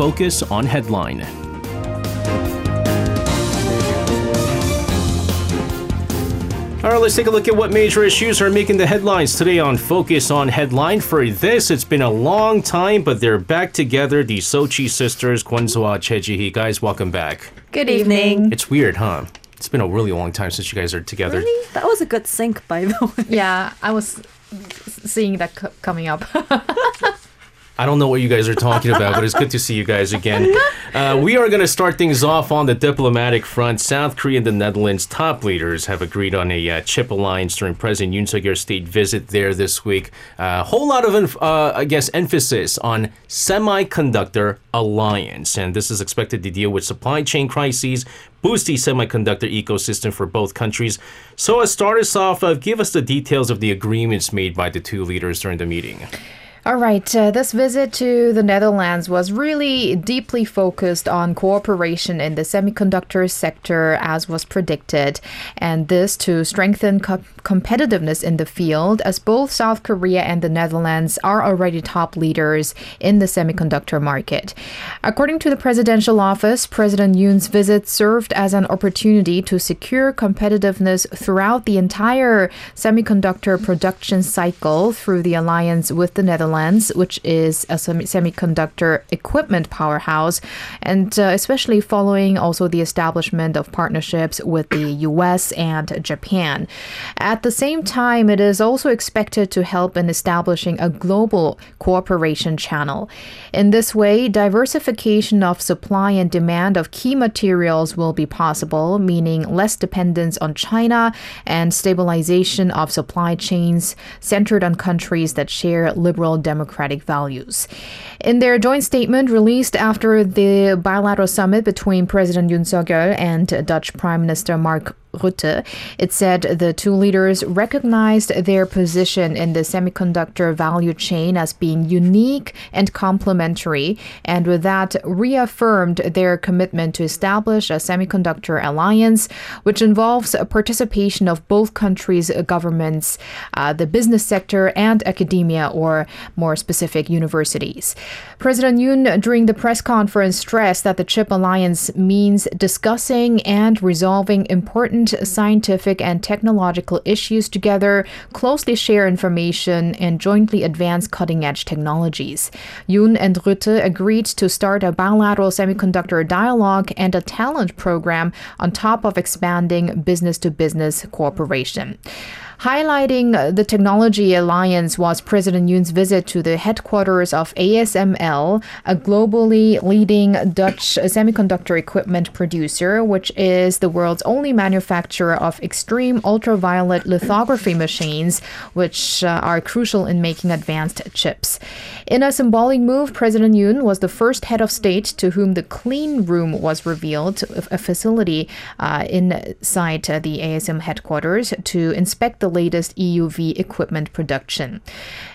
Focus on Headline. All right, let's take a look at what major issues are making the headlines today on Focus on Headline. For this, it's been a long time, but they're back together, the Sochi sisters, Kwon Soa, Chae Ji-hee. Guys, welcome back. Good evening. It's weird, huh? It's been a really long time since you guys are together. Really? That was a good sync, by the way. Yeah, I was seeing that coming up. I don't know what you guys are talking about, but it's good to see you guys again. We are going to start things off on the diplomatic front. South Korea and the Netherlands top leaders have agreed on a chip alliance during President Yoon Suk-yeol's state visit there this week. Whole lot of, emphasis on semiconductor alliance. And this is expected to deal with supply chain crises, boost the semiconductor ecosystem for both countries. So as start us off, give us the details of the agreements made by the two leaders during the meeting. All right, this visit to the Netherlands was really deeply focused on cooperation in the semiconductor sector, as was predicted, and this to strengthen competitiveness in the field, as both South Korea and the Netherlands are already top leaders in the semiconductor market. According to the presidential office, President Yoon's visit served as an opportunity to secure competitiveness throughout the entire semiconductor production cycle through the alliance with the Netherlands, which is a semiconductor equipment powerhouse, and especially following also the establishment of partnerships with the U.S. and Japan. At the same time, it is also expected to help in establishing a global cooperation channel. In this way, diversification of supply and demand of key materials will be possible, meaning less dependence on China and stabilization of supply chains centered on countries that share liberal democratic values. In their joint statement released after the bilateral summit between President Yoon Suk-yeol and Dutch Prime Minister Mark Rutte, it said the two leaders recognized their position in the semiconductor value chain as being unique and complementary, and with that reaffirmed their commitment to establish a semiconductor alliance, which involves a participation of both countries' governments, the business sector, and academia, or more specific, universities. President Yoon, during the press conference, stressed that the chip alliance means discussing and resolving important scientific and technological issues together, closely share information, and jointly advance cutting-edge technologies. Yoon and Rutte agreed to start a bilateral semiconductor dialogue and a talent program on top of expanding business-to-business cooperation. Highlighting the technology alliance was President Yoon's visit to the headquarters of ASML, a globally leading Dutch semiconductor equipment producer, which is the world's only manufacturer of extreme ultraviolet lithography machines, which are crucial in making advanced chips. In a symbolic move, President Yoon was the first head of state to whom the clean room was revealed, a facility inside the ASM headquarters to inspect the latest EUV equipment production.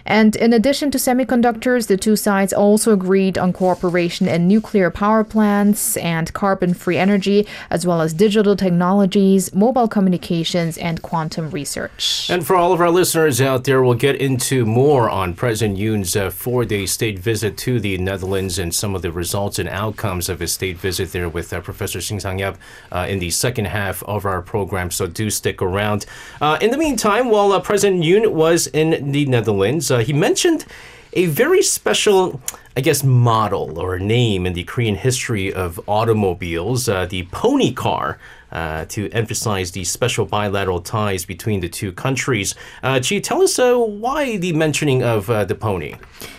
And in addition to semiconductors, the two sides also agreed on cooperation in nuclear power plants and carbon-free energy, as well as digital technologies, mobile communications, and quantum research. And for all of our listeners out there, we'll get into more on President Yoon's four-day state visit to the Netherlands and some of the results and outcomes of his state visit there with Professor Shin Sang-yeop in the second half of our program, so do stick around. In the meantime, while President Yoon was in the Netherlands, he mentioned a very special, I guess, model or name in the Korean history of automobiles, the pony car, to emphasize the special bilateral ties between the two countries. Chi, tell us why the mentioning of the pony.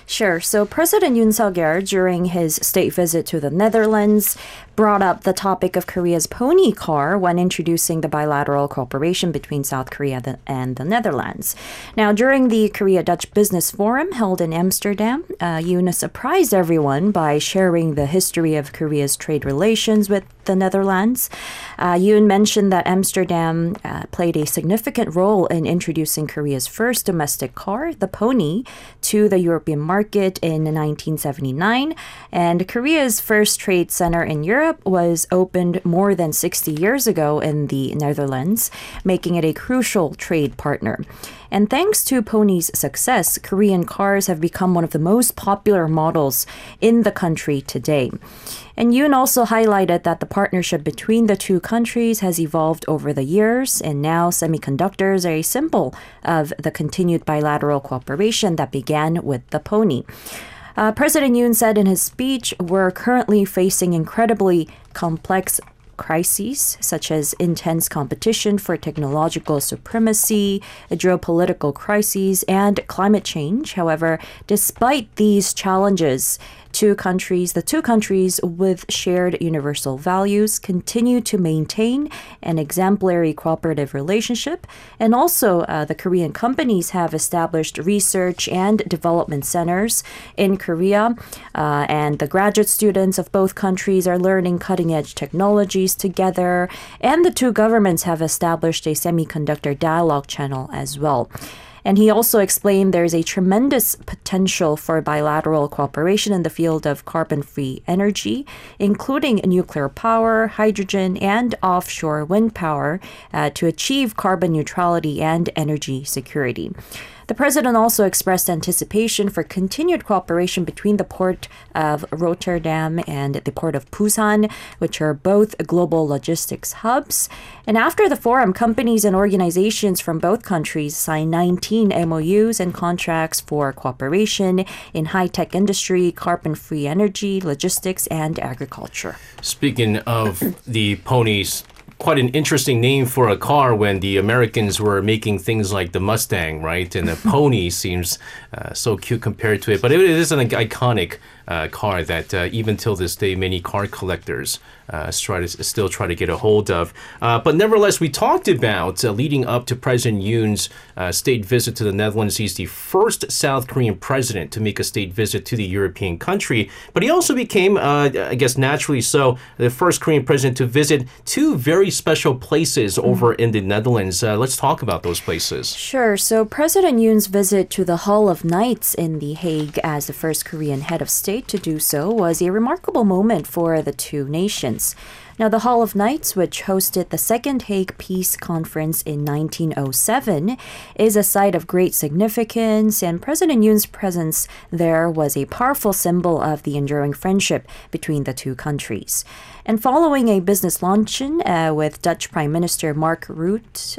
Sure. So President Yoon Suk-yeol, during his state visit to the Netherlands, brought up the topic of Korea's pony car when introducing the bilateral cooperation between South Korea and the Netherlands. Now, during the Korea-Dutch Business Forum held in Amsterdam, Yoon surprised everyone by sharing the history of Korea's trade relations with the Netherlands. Yoon mentioned that Amsterdam played a significant role in introducing Korea's first domestic car, the pony, to the European market. In 1979, and Korea's first trade center in Europe was opened more than 60 years ago in the Netherlands, making it a crucial trade partner. And thanks to Pony's success, Korean cars have become one of the most popular models in the country today. And Yoon also highlighted that the partnership between the two countries has evolved over the years, and now semiconductors are a symbol of the continued bilateral cooperation that began with the Pony. President Yoon said in his speech, "We're currently facing incredibly complex crises such as intense competition for technological supremacy, geopolitical crises, and climate change. However, despite these challenges, the two countries with shared universal values continue to maintain an exemplary cooperative relationship. And also, the Korean companies have established research and development centers in Korea, and the graduate students of both countries are learning cutting-edge technologies together, and the two governments have established a semiconductor dialogue channel as well." And he also explained there is a tremendous potential for bilateral cooperation in the field of carbon-free energy, including nuclear power, hydrogen, and offshore wind power, to achieve carbon neutrality and energy security. The president also expressed anticipation for continued cooperation between the port of Rotterdam and the port of Busan, which are both global logistics hubs. And after the forum, companies and organizations from both countries signed 19 MOUs and contracts for cooperation in high-tech industry, carbon-free energy, logistics, and agriculture. Speaking of the ponies, quite an interesting name for a car when the Americans were making things like the Mustang, right? And the Pony seems so cute compared to it. But it is an iconic car that even till this day, many car collectors still try to get a hold of. But nevertheless, we talked about leading up to President Yoon's state visit to the Netherlands. He's the first South Korean president to make a state visit to the European country. But he also became, I guess naturally so, the first Korean president to visit two very special places over in the Netherlands. Let's talk about those places. Sure. So President Yoon's visit to the Hall of Knights in The Hague as the first Korean head of state to do so was a remarkable moment for the two nations. Now, the Hall of Knights, which hosted the Second Hague Peace Conference in 1907, is a site of great significance, and President Yoon's presence there was a powerful symbol of the enduring friendship between the two countries. And following a business luncheon with Dutch Prime Minister Mark Rutte,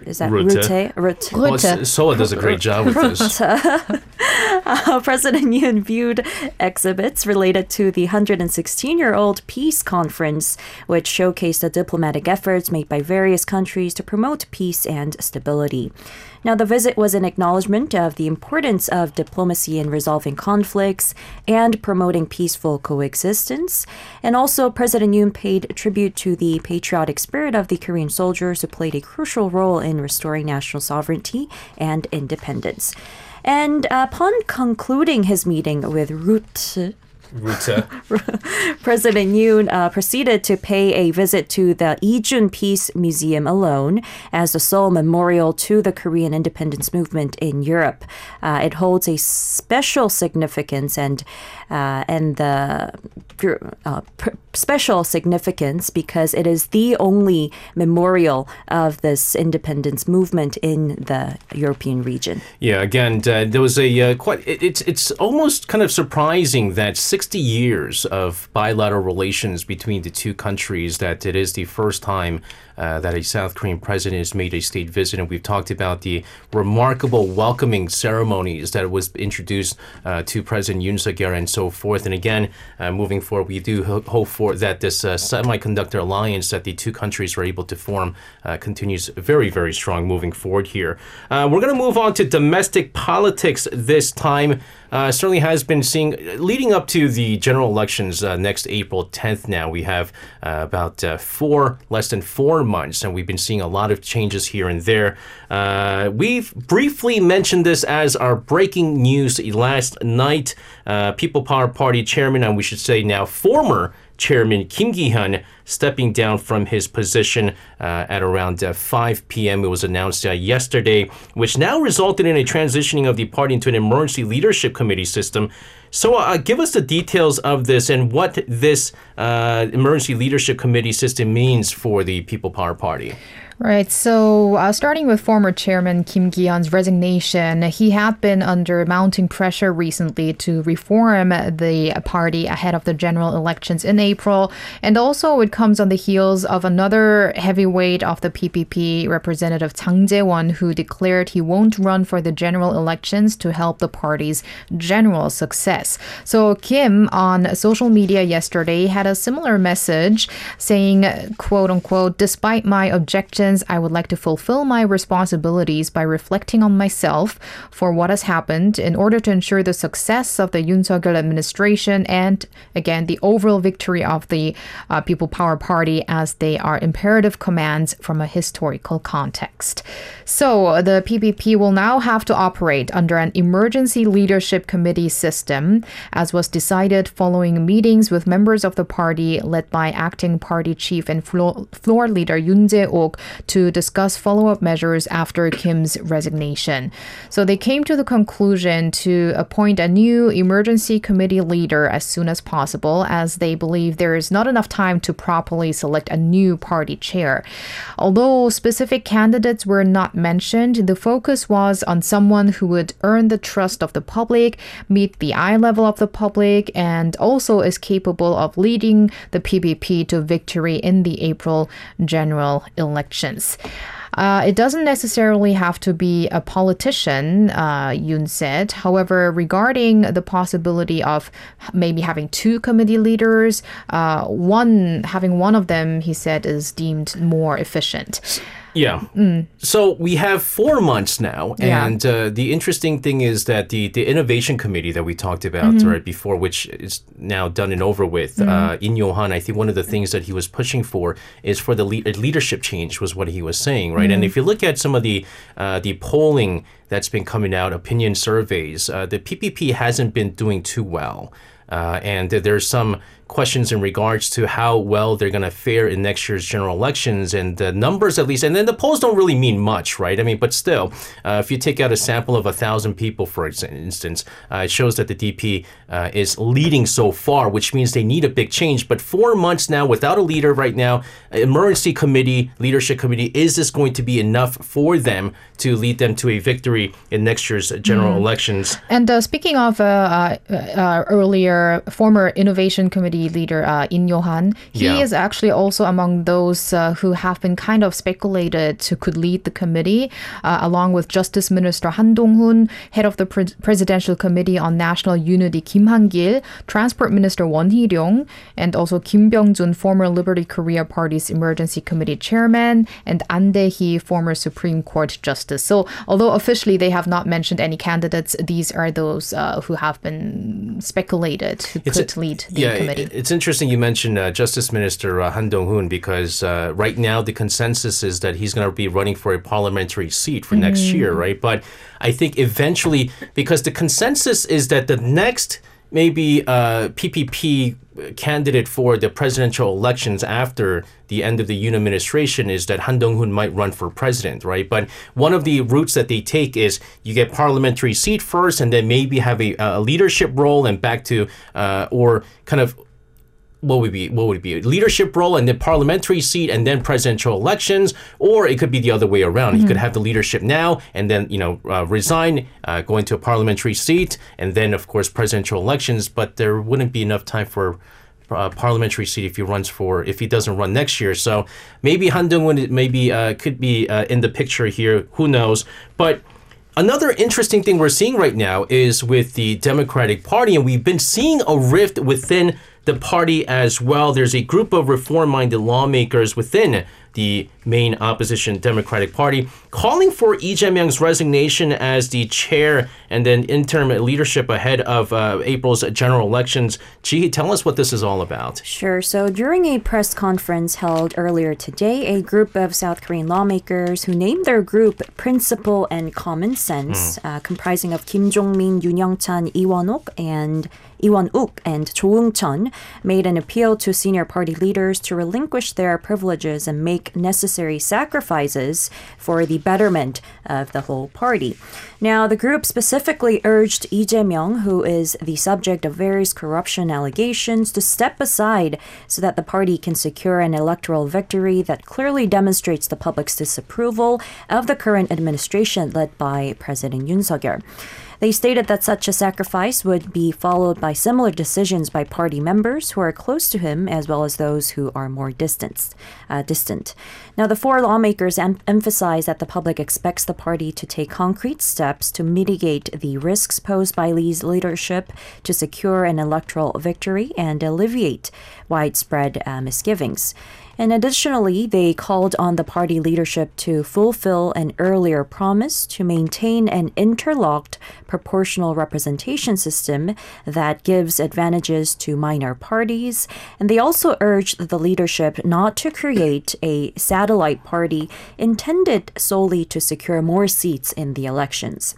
Rutte. Well, Soa does a great job with this. President Yoon viewed exhibits related to the 116-year-old peace conference, which showcased the diplomatic efforts made by various countries to promote peace and stability. Now, the visit was an acknowledgement of the importance of diplomacy in resolving conflicts and promoting peaceful coexistence. And also, President Yoon paid tribute to the patriotic spirit of the Korean soldiers who played a crucial role in restoring national sovereignty and independence. And upon concluding his meeting with Rutte, President Yoon proceeded to pay a visit to the Ijun Peace Museum alone as the sole memorial to the Korean independence movement in Europe. It holds a special significance because it is the only memorial of this independence movement in the European region. Yeah, again, there was a it's almost kind of surprising that 60 years of bilateral relations between the two countries, that it is the first time that a South Korean president has made a state visit. And we've talked about the remarkable welcoming ceremonies that was introduced to President Yoon Suk-yeol and so forth. And again, moving forward, we do hope for that this semiconductor alliance that the two countries were able to form continues very, very strong moving forward here. We're going to move on to domestic politics this time. Certainly has been seeing, leading up to the general elections next April 10th now, we have about less than four months, and we've been seeing a lot of changes here and there. We've briefly mentioned this as our breaking news last night. People Power Party chairman, and we should say now former Chairman Kim Gi-hyeon stepping down from his position at around 5 p.m. It was announced yesterday, which now resulted in a transitioning of the party into an emergency leadership committee system. So give us the details of this and what this emergency leadership committee system means for the People Power Party. Right, so starting with former chairman Kim Gi-hyeon's resignation, he had been under mounting pressure recently to reform the party ahead of the general elections in April. And also it comes on the heels of another heavyweight of the PPP, Representative Jang Jae-won, who declared he won't run for the general elections to help the party's general success. So Kim on social media yesterday had a similar message saying, quote unquote, "Despite my objections, I would like to fulfill my responsibilities by reflecting on myself for what has happened in order to ensure the success of the Yoon Suk-yeol administration and, again, the overall victory of the People Power Party, as they are imperative commands from a historical context." So the PPP will now have to operate under an emergency leadership committee system, as was decided following meetings with members of the party led by acting party chief and floor leader Yoon Jae-ook to discuss follow-up measures after Kim's resignation. So they came to the conclusion to appoint a new emergency committee leader as soon as possible, as they believe there is not enough time to properly select a new party chair. Although specific candidates were not mentioned, the focus was on someone who would earn the trust of the public, meet the eye level of the public, and also is capable of leading the PPP to victory in the April general election. It doesn't necessarily have to be a politician, Yoon said. However, regarding the possibility of maybe having two committee leaders, having one of them, he said, is deemed more efficient. Yeah. So we have 4 months now. And the interesting thing is that the innovation committee that we talked about right before, which is now done and over with, In Yo-han, I think one of the things that he was pushing for is for the leadership change, was what he was saying, right? And if you look at some of the polling that's been coming out, opinion surveys, the PPP hasn't been doing too well. And there's some questions in regards to how well they're going to fare in next year's general elections, and the numbers at least, and then the polls don't really mean much, right? I mean, but still, if you take out a sample of 1,000 people, for instance, it shows that the DP is leading so far, which means they need a big change. But 4 months now without a leader right now, emergency committee, leadership committee, is this going to be enough for them to lead them to a victory in next year's general elections? And speaking of earlier, former innovation committee leader In Yo-han, he is actually also among those who have been kind of speculated to could lead the committee, along with Justice Minister Han Dong-hoon, head of the Presidential Committee on National Unity Kim Han-gil, Transport Minister Won Hee-ryong, and also Kim Byung-jun, former Liberty Korea Party's Emergency Committee Chairman, and Ahn Dae-hee, former Supreme Court Justice. So although officially they have not mentioned any candidates, these are those who have been speculated who could lead the committee. It's interesting you mentioned Justice Minister Han Dong-hoon, because right now the consensus is that he's going to be running for a parliamentary seat for next year, right? But I think eventually, because the consensus is that the next maybe PPP candidate for the presidential elections after the end of the Yoon administration is that Han Dong-hoon might run for president, right? But one of the routes that they take is you get parliamentary seat first and then maybe have a leadership role and back to, or kind of, What would it be? Leadership role and then parliamentary seat and then presidential elections, or it could be the other way around. You could have the leadership now and then, you know, resign, go into a parliamentary seat, and then, of course, presidential elections. But there wouldn't be enough time for parliamentary seat if he doesn't run next year. So maybe Han Dong-hoon could be in the picture here. Who knows? But another interesting thing we're seeing right now is with the Democratic Party, and we've been seeing a rift within the party as well. There's a group of reform-minded lawmakers within the main opposition Democratic Party calling for Lee Jae-myung's resignation as the chair and then interim leadership ahead of April's general elections. Ji-hee, tell us what this is all about. Sure. So during a press conference held earlier today, a group of South Korean lawmakers who named their group Principle and Common Sense, comprising of Kim Jong-min, Yoon Young-chan, Lee Won-wook, and Cho Eung-cheon, made an appeal to senior party leaders to relinquish their privileges and make necessary necessary sacrifices for the betterment of the whole party. Now, the group specifically urged Lee Jae-myung, who is the subject of various corruption allegations, to step aside so that the party can secure an electoral victory that clearly demonstrates the public's disapproval of the current administration led by President Yoon Suk-yeol. They stated that such a sacrifice would be followed by similar decisions by party members who are close to him as well as those who are more distant. Now, the four lawmakers emphasized that the public expects the party to take concrete steps to mitigate the risks posed by Lee's leadership to secure an electoral victory and alleviate widespread misgivings. And additionally, they called on the party leadership to fulfill an earlier promise to maintain an interlocked proportional representation system that gives advantages to minor parties. And they also urged the leadership not to create a satellite party intended solely to secure more seats in the elections.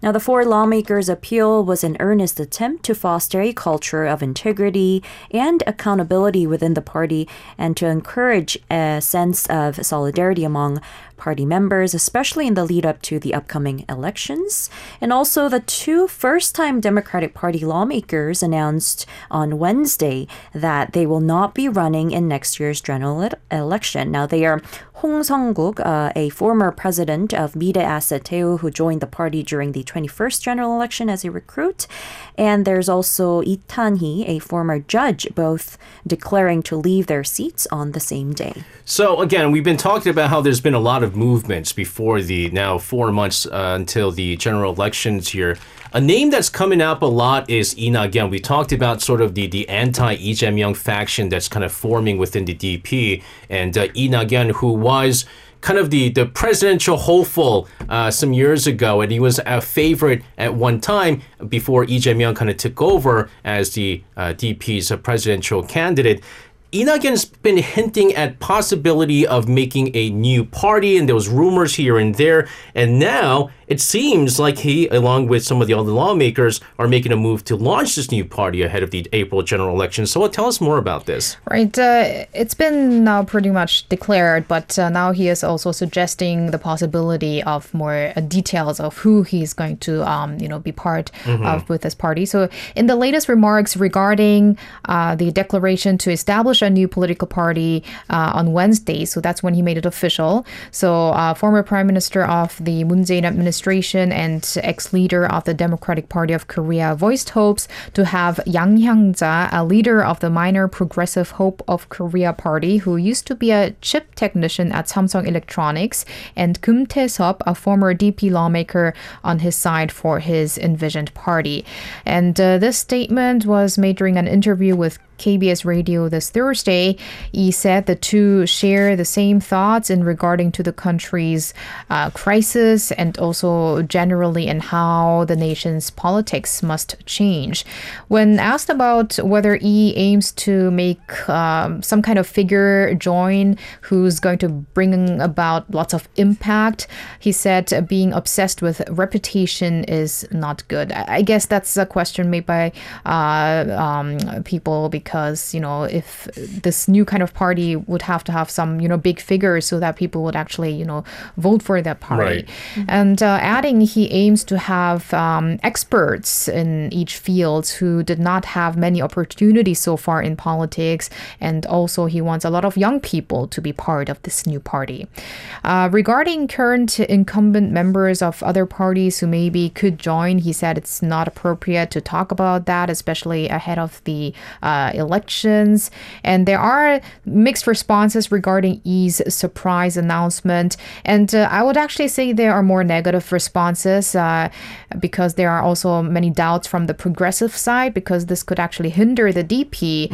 Now, the four lawmakers' appeal was an earnest attempt to foster a culture of integrity and accountability within the party and to encourage a sense of solidarity among party members, especially in the lead-up to the upcoming elections. And also, the two first-time Democratic Party lawmakers announced on Wednesday that they will not be running in next year's general election. Now, they are Hong Sung-guk, a former president of Mirae Asset Daewoo, who joined the party during the 21st general election as a recruit. And there's also Lee Tan-hee, a former judge, both declaring to leave their seats on the same day. So again, we've been talking about how there's been a lot of movements before the now 4 months until the general elections here. A name that's coming up a lot is Lee Nak-yon. We talked about sort of the anti-Lee Jae-myung faction that's kind of forming within the DP. And Lee Nak-yon, who was kind of the presidential hopeful some years ago, and he was a favorite at one time before Lee Jae-myung kind of took over as the DP's presidential candidate. Lee Nak-yon's been hinting at possibility of making a new party, and there was rumors here and there, and now it seems like he, along with some of the other lawmakers, are making a move to launch this new party ahead of the April general election. So tell us more about this. Right. It's been now pretty much declared, but now he is also suggesting the possibility of more details of who he's going to be part of with this party. So in the latest remarks regarding the declaration to establish a new political party on Wednesday. So that's when he made it official. So former prime minister of the Moon Jae-in administration and ex-leader of the Democratic Party of Korea voiced hopes to have Yang Hyang-ja, a leader of the minor progressive Hope of Korea party, who used to be a chip technician at Samsung Electronics, and Kim Tae-sob, a former DP lawmaker, on his side for his envisioned party. And this statement was made during an interview with KBS Radio this Thursday. He said the two share the same thoughts in regarding to the country's crisis and also generally in how the nation's politics must change. When asked about whether he aims to make some kind of figure join who's going to bring about lots of impact, he said being obsessed with reputation is not good. I guess that's a question made by people because, if this new kind of party would have to have some, big figures so that people would actually, vote for that party. Right. And adding, he aims to have experts in each field who did not have many opportunities so far in politics. And also he wants a lot of young people to be part of this new party. Regarding current incumbent members of other parties who maybe could join, he said it's not appropriate to talk about that, especially ahead of the elections. And there are mixed responses regarding Lee's surprise announcement. And I would actually say there are more negative responses because there are also many doubts from the progressive side, because this could actually hinder the DP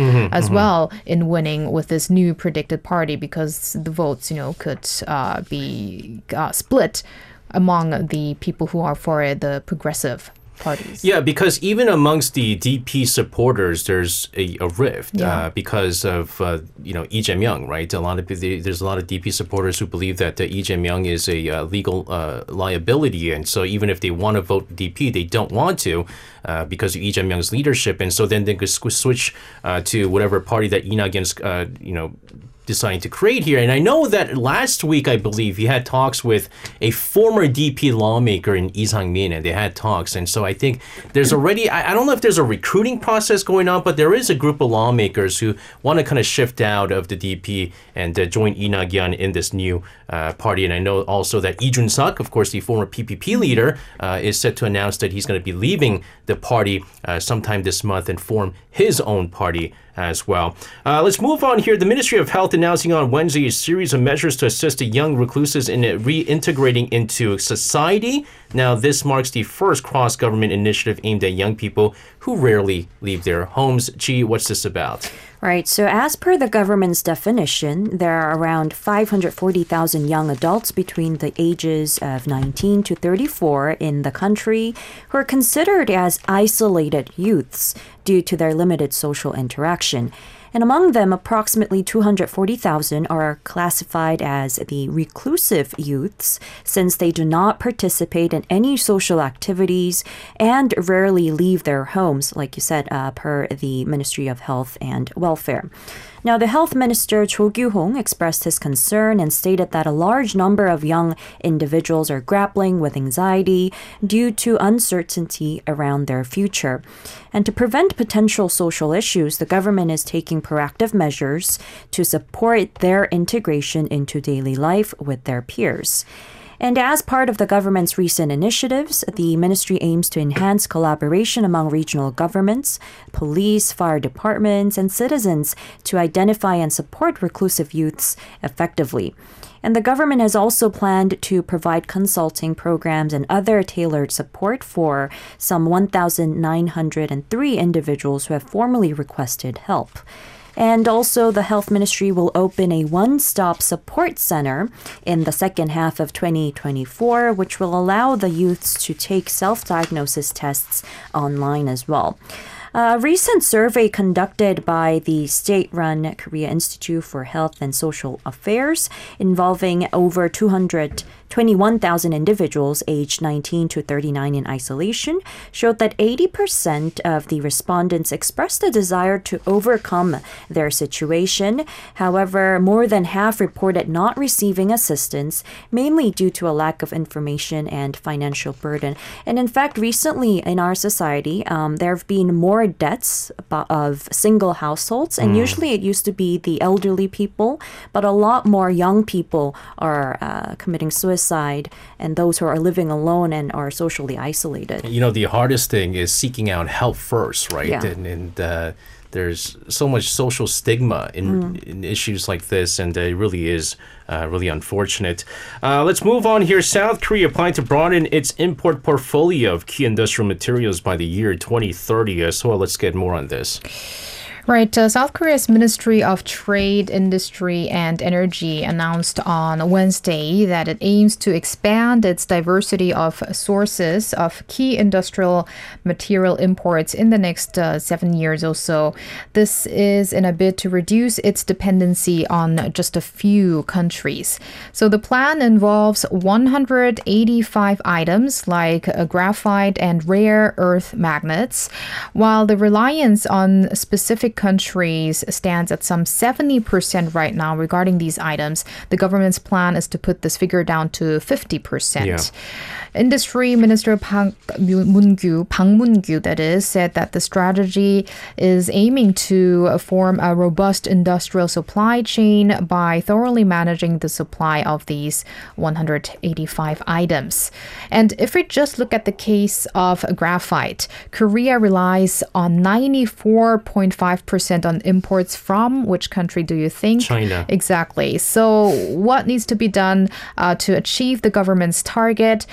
well in winning with this new predicted party, because the votes, could be split among the people who are for the progressive parties. Yeah, because even amongst the DP supporters, there's a rift because of, Lee Jae-myung, right? There's a lot of DP supporters who believe that Lee Jae-myung is a legal liability. And so even if they want to vote DP, they don't want to because of Lee Jae-myung's leadership. And so then they could switch to whatever party that Lee Nak-yon's deciding to create here. And I know that last week, I believe, he had talks with a former DP lawmaker in Yi Sangmin, and they had talks. And so I think there's already, I don't know if there's a recruiting process going on, but there is a group of lawmakers who want to kind of shift out of the DP and join Lee Nak-yon in this new party. And I know also that Lee Joon-suk, of course, the former PPP leader, is set to announce that he's going to be leaving the party sometime this month and form his own party as well. Let's move on here. The Ministry of Health announcing on Wednesday a series of measures to assist the young recluses in reintegrating into society. Now, this marks the first cross-government initiative aimed at young people who rarely leave their homes. Chi, what's this about? Right, so as per the government's definition, there are around 540,000 young adults between the ages of 19 to 34 in the country who are considered as isolated youths due to their limited social interaction. And among them, approximately 240,000 are classified as the reclusive youths, since they do not participate in any social activities and rarely leave their homes, like you said, per the Ministry of Health and Welfare. Now, the Health Minister Cho Kyu-hong expressed his concern and stated that a large number of young individuals are grappling with anxiety due to uncertainty around their future. And to prevent potential social issues, the government is taking proactive measures to support their integration into daily life with their peers. And as part of the government's recent initiatives, the ministry aims to enhance collaboration among regional governments, police, fire departments, and citizens to identify and support reclusive youths effectively. And the government has also planned to provide consulting programs and other tailored support for some 1,903 individuals who have formally requested help. And also, the Health Ministry will open a one-stop support center in the second half of 2024, which will allow the youths to take self-diagnosis tests online as well. A recent survey conducted by the state-run Korea Institute for Health and Social Affairs involving over 221,000 individuals aged 19 to 39 in isolation showed that 80% of the respondents expressed a desire to overcome their situation. However, more than half reported not receiving assistance, mainly due to a lack of information and financial burden. And in fact, recently in our society, there have been more debts of single households, and usually it used to be the elderly people, but a lot more young people are committing suicide, and those who are living alone and are socially isolated. You know, the hardest thing is seeking out help first, right? Yeah. And there's so much social stigma in issues like this, and it really is really unfortunate. Let's move on here. South Korea applied to broaden its import portfolio of key industrial materials by the year 2030. So let's get more on this. Right. South Korea's Ministry of Trade, Industry and Energy announced on Wednesday that it aims to expand its diversity of sources of key industrial material imports in the next 7 years or so. This is in a bid to reduce its dependency on just a few countries. So the plan involves 185 items like graphite and rare earth magnets, while the reliance on specific countries stands at some 70% right now regarding these items. The government's plan is to put this figure down to 50%. Yeah. Industry Minister Bang Mun-gyu, that is, said that the strategy is aiming to form a robust industrial supply chain by thoroughly managing the supply of these 185 items. And if we just look at the case of graphite, Korea relies on 94.5% on imports from which country do you think? China. Exactly. So what needs to be done to achieve the government's target?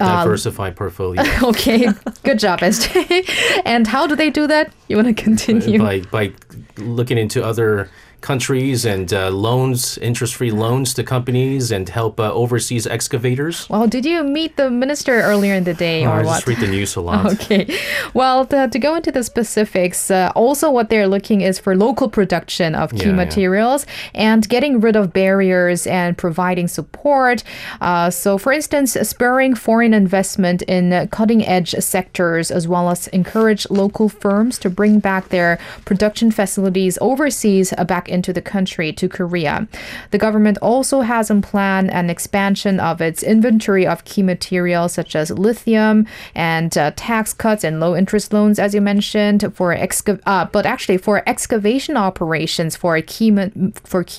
Diversified portfolio. Okay, good job, SJ. And how do they do that? You want to continue? By looking into other countries and loans, interest-free loans to companies, and help overseas excavators. Well, did you meet the minister earlier in the day? Or I just read the news a lot. Okay. Well, to go into the specifics, also what they're looking is for local production of key materials and getting rid of barriers and providing support. So, for instance, spurring foreign investment in cutting-edge sectors, as well as encourage local firms to bring back their production facilities overseas back back into the country to Korea. The government also has in plan an expansion of its inventory of key materials such as lithium and tax cuts and low interest loans, as you mentioned, for excavation operations for key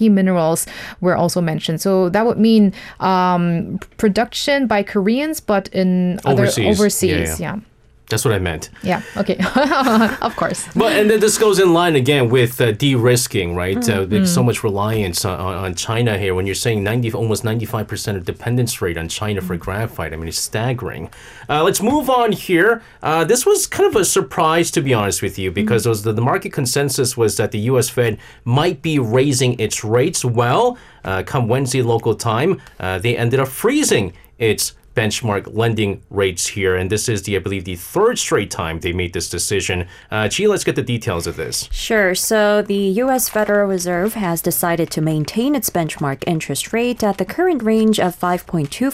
minerals were also mentioned. So that would mean production by Koreans, but in overseas. Yeah. That's what I meant. Yeah, okay. Of course. But and then this goes in line again with de-risking, right? There's so much reliance on China here. When you're saying almost 95% of dependence rate on China for graphite, I mean, it's staggering. Let's move on here. This was kind of a surprise, to be honest with you, because the market consensus was that the U.S. Fed might be raising its rates. Well, come Wednesday local time, they ended up freezing its benchmark lending rates here, and this is I believe the third straight time they made this decision. Chi, let's get the details of this. Sure. So the U.S. Federal Reserve has decided to maintain its benchmark interest rate at the current range of 5.25 to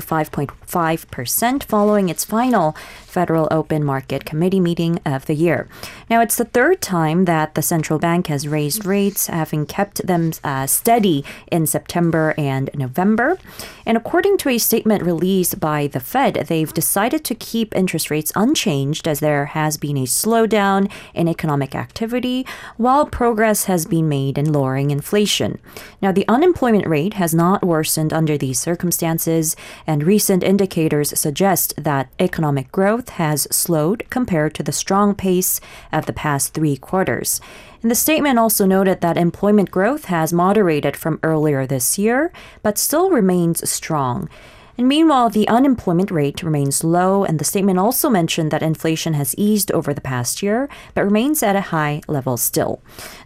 5.5% following its final Federal Open Market Committee meeting of the year. Now, it's the third time that the central bank has raised rates, having kept them steady in September and November. And according to a statement released by the Fed, they've decided to keep interest rates unchanged as there has been a slowdown in economic activity, while progress has been made in lowering inflation. Now, the unemployment rate has not worsened under these circumstances, and recent indicators suggest that economic growth has slowed compared to the strong pace of the past three quarters. And the statement also noted that employment growth has moderated from earlier this year, but still remains strong. And meanwhile, the unemployment rate remains low, and the statement also mentioned that inflation has eased over the past year, but remains at a high level still.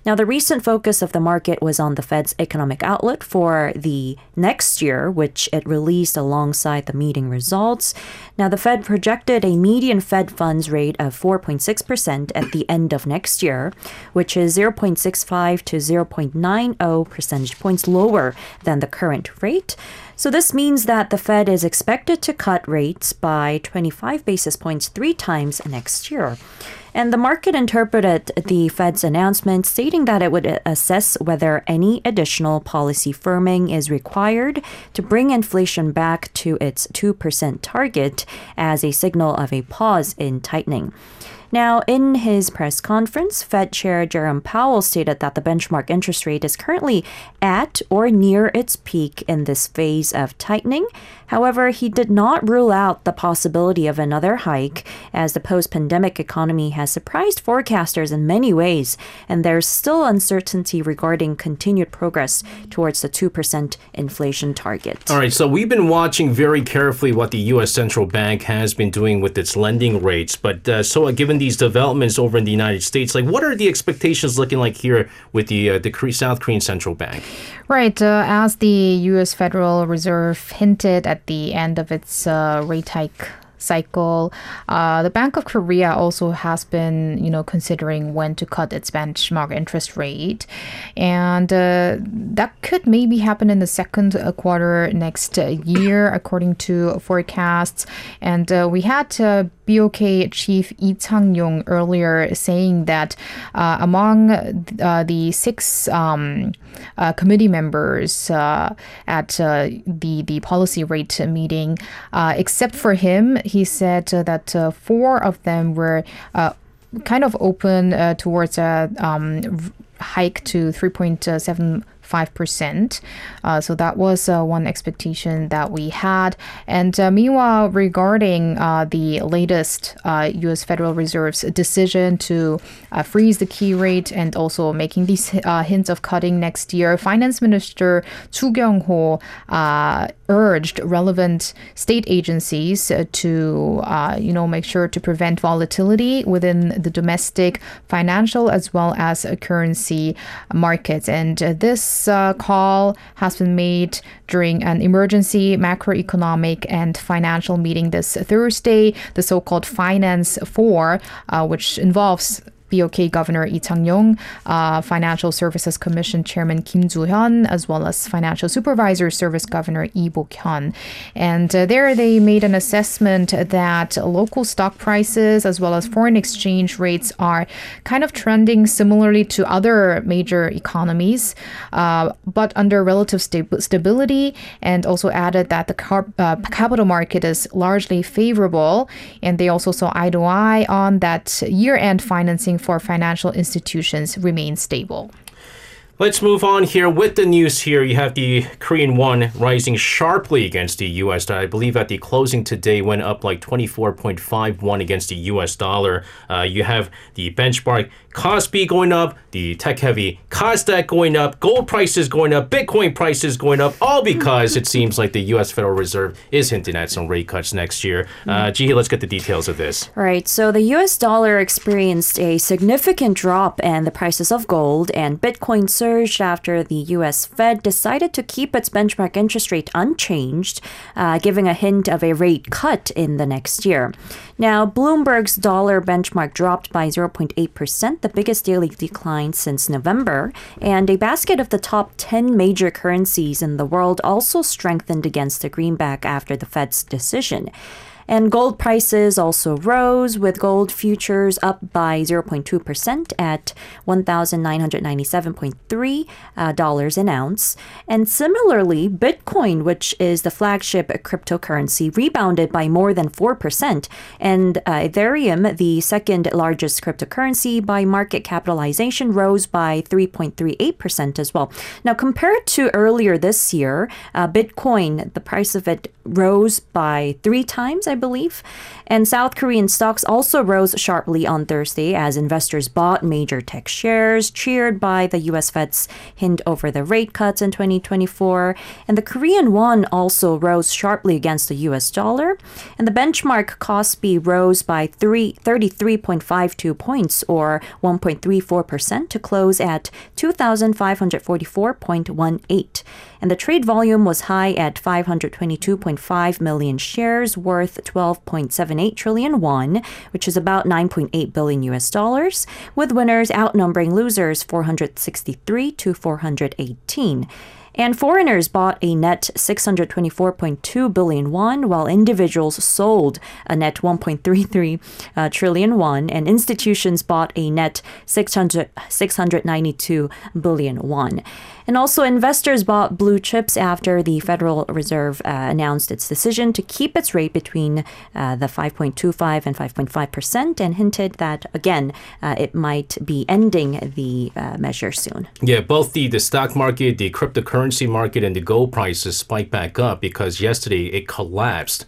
Now, the recent focus of the market was on the Fed's economic outlook for the next year, which it released alongside the meeting results. Now, the Fed projected a median Fed funds rate of 4.6% at the end of next year, which is 0.65 to 0.90 percentage points lower than the current rate. So this means that the Fed is expected to cut rates by 25 basis points 3 times next year. And the market interpreted the Fed's announcement stating that it would assess whether any additional policy firming is required to bring inflation back to its 2% target as a signal of a pause in tightening. Now, in his press conference, Fed Chair Jerome Powell stated that the benchmark interest rate is currently at or near its peak in this phase of tightening. However, he did not rule out the possibility of another hike, as the post-pandemic economy has surprised forecasters in many ways, and there's still uncertainty regarding continued progress towards the 2% inflation target. All right, so we've been watching very carefully what the U.S. Central Bank has been doing with its lending rates, but given these developments over in the United States, like what are the expectations looking like here with the South Korean Central Bank? Right. As the U.S. Federal Reserve hinted at the end of its rate hike cycle, the Bank of Korea also has been, considering when to cut its benchmark interest rate, and that could maybe happen in the second quarter next year, according to forecasts. And we had BOK Chief Lee Chang-yong earlier saying that among the 6 committee members at the policy rate meeting, except for him, he said that 4 of them were kind of open towards a hike to 3.75%. So that was one expectation that we had. And meanwhile, regarding the latest U.S. Federal Reserve's decision to freeze the key rate and also making these hints of cutting next year, Finance Minister Chu Kyung-ho urged relevant state agencies to, make sure to prevent volatility within the domestic financial as well as currency markets. And this call has been made during an emergency macroeconomic and financial meeting this Thursday, the so-called Finance 4, which involves BOK Governor Lee Chang-yong, Financial Services Commission Chairman Kim Ju-hyun, as well as Financial Supervisor Service Governor Lee Bok-hyun. And there they made an assessment that local stock prices as well as foreign exchange rates are kind of trending similarly to other major economies, but under relative stability, and also added that the capital market is largely favorable. And they also saw eye to eye on that year-end financing for financial institutions remains stable. Let's move on here with the news here. You have the Korean won rising sharply against the U.S. dollar. I believe at the closing today went up like 24.51 against the U.S. dollar. You have the benchmark KOSPI going up, the tech-heavy KOSDAQ going up, gold prices going up, Bitcoin prices going up, all because it seems like the U.S. Federal Reserve is hinting at some rate cuts next year. Ji-hee, let's get the details of this. All right, so the U.S. dollar experienced a significant drop in the prices of gold, and Bitcoin surged after the U.S. Fed decided to keep its benchmark interest rate unchanged, giving a hint of a rate cut in the next year. Now, Bloomberg's dollar benchmark dropped by 0.8%, the biggest daily decline since November, and a basket of the top 10 major currencies in the world also strengthened against the greenback after the Fed's decision. And gold prices also rose, with gold futures up by 0.2% at $1,997.3 an ounce. And similarly, Bitcoin, which is the flagship cryptocurrency, rebounded by more than 4%. And Ethereum, the second largest cryptocurrency by market capitalization, rose by 3.38% as well. Now, compared to earlier this year, Bitcoin, the price of it rose by 3 times, I believe. And South Korean stocks also rose sharply on Thursday as investors bought major tech shares, cheered by the U.S. Fed's hint over the rate cuts in 2024. And the Korean won also rose sharply against the U.S. dollar. And the benchmark KOSPI rose by 33.52 points, or 1.34%, to close at 2,544.18. And the trade volume was high at 522.5 million shares, worth 12.78 trillion won, which is about 9.8 billion U.S. dollars, with winners outnumbering losers 463 to 418. And foreigners bought a net 624.2 billion won, while individuals sold a net 1.33 trillion won, and institutions bought a net 692 billion won. And also, investors bought blue chips after the Federal Reserve announced its decision to keep its rate between the 5.25 and 5.5%, and hinted that, again, it might be ending the measure soon. Yeah, both the stock market, the cryptocurrency market, and the gold prices spiked back up because yesterday it collapsed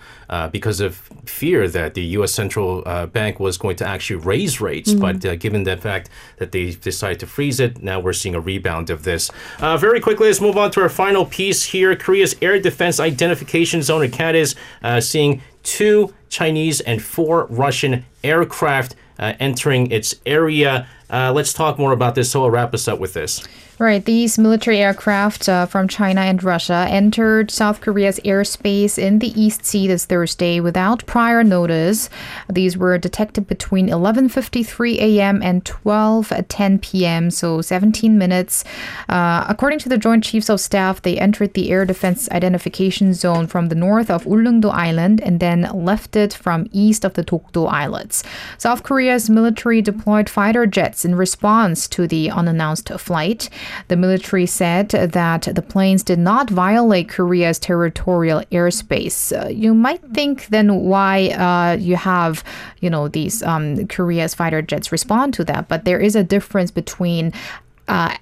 because of fear that the U.S. Central Bank was going to actually raise rates. But given the fact that they decided to freeze it, now we're seeing a rebound of this. Very quickly, let's move on to our final piece here. Korea's Air Defense Identification Zone, or CADIZ, seeing 2 Chinese and 4 Russian aircraft entering its area. Let's talk more about this, so I'll wrap us up with this. Right, these military aircraft from China and Russia entered South Korea's airspace in the East Sea this Thursday without prior notice. These were detected between 11:53 a.m. and 12:10 p.m., so 17 minutes. According to the Joint Chiefs of Staff, they entered the Air Defense Identification Zone from the north of Ulleungdo Island and then left it from east of the Dokdo Islets. South Korea's military deployed fighter jets in response to the unannounced flight. The military said that the planes did not violate Korea's territorial airspace. You might think then why you have, these Korea's fighter jets respond to that, but there is a difference between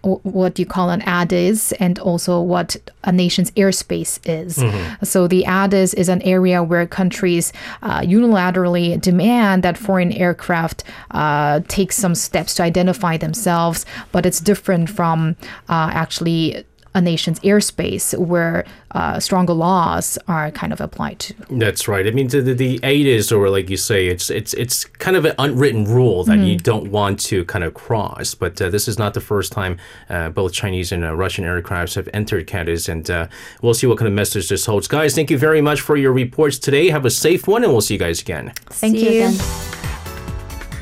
what you call an ADIS and also what a nation's airspace is. So the ADIS is an area where countries unilaterally demand that foreign aircraft take some steps to identify themselves, but it's different from actually a nation's airspace where stronger laws are kind of applied to. That's right. I mean, the ADIS, or like you say, it's kind of an unwritten rule that you don't want to kind of cross. But this is not the first time both Chinese and Russian aircrafts have entered CADIZ, and we'll see what kind of message this holds. Guys, thank you very much for your reports today. Have a safe one, and we'll see you guys again. Thank you again.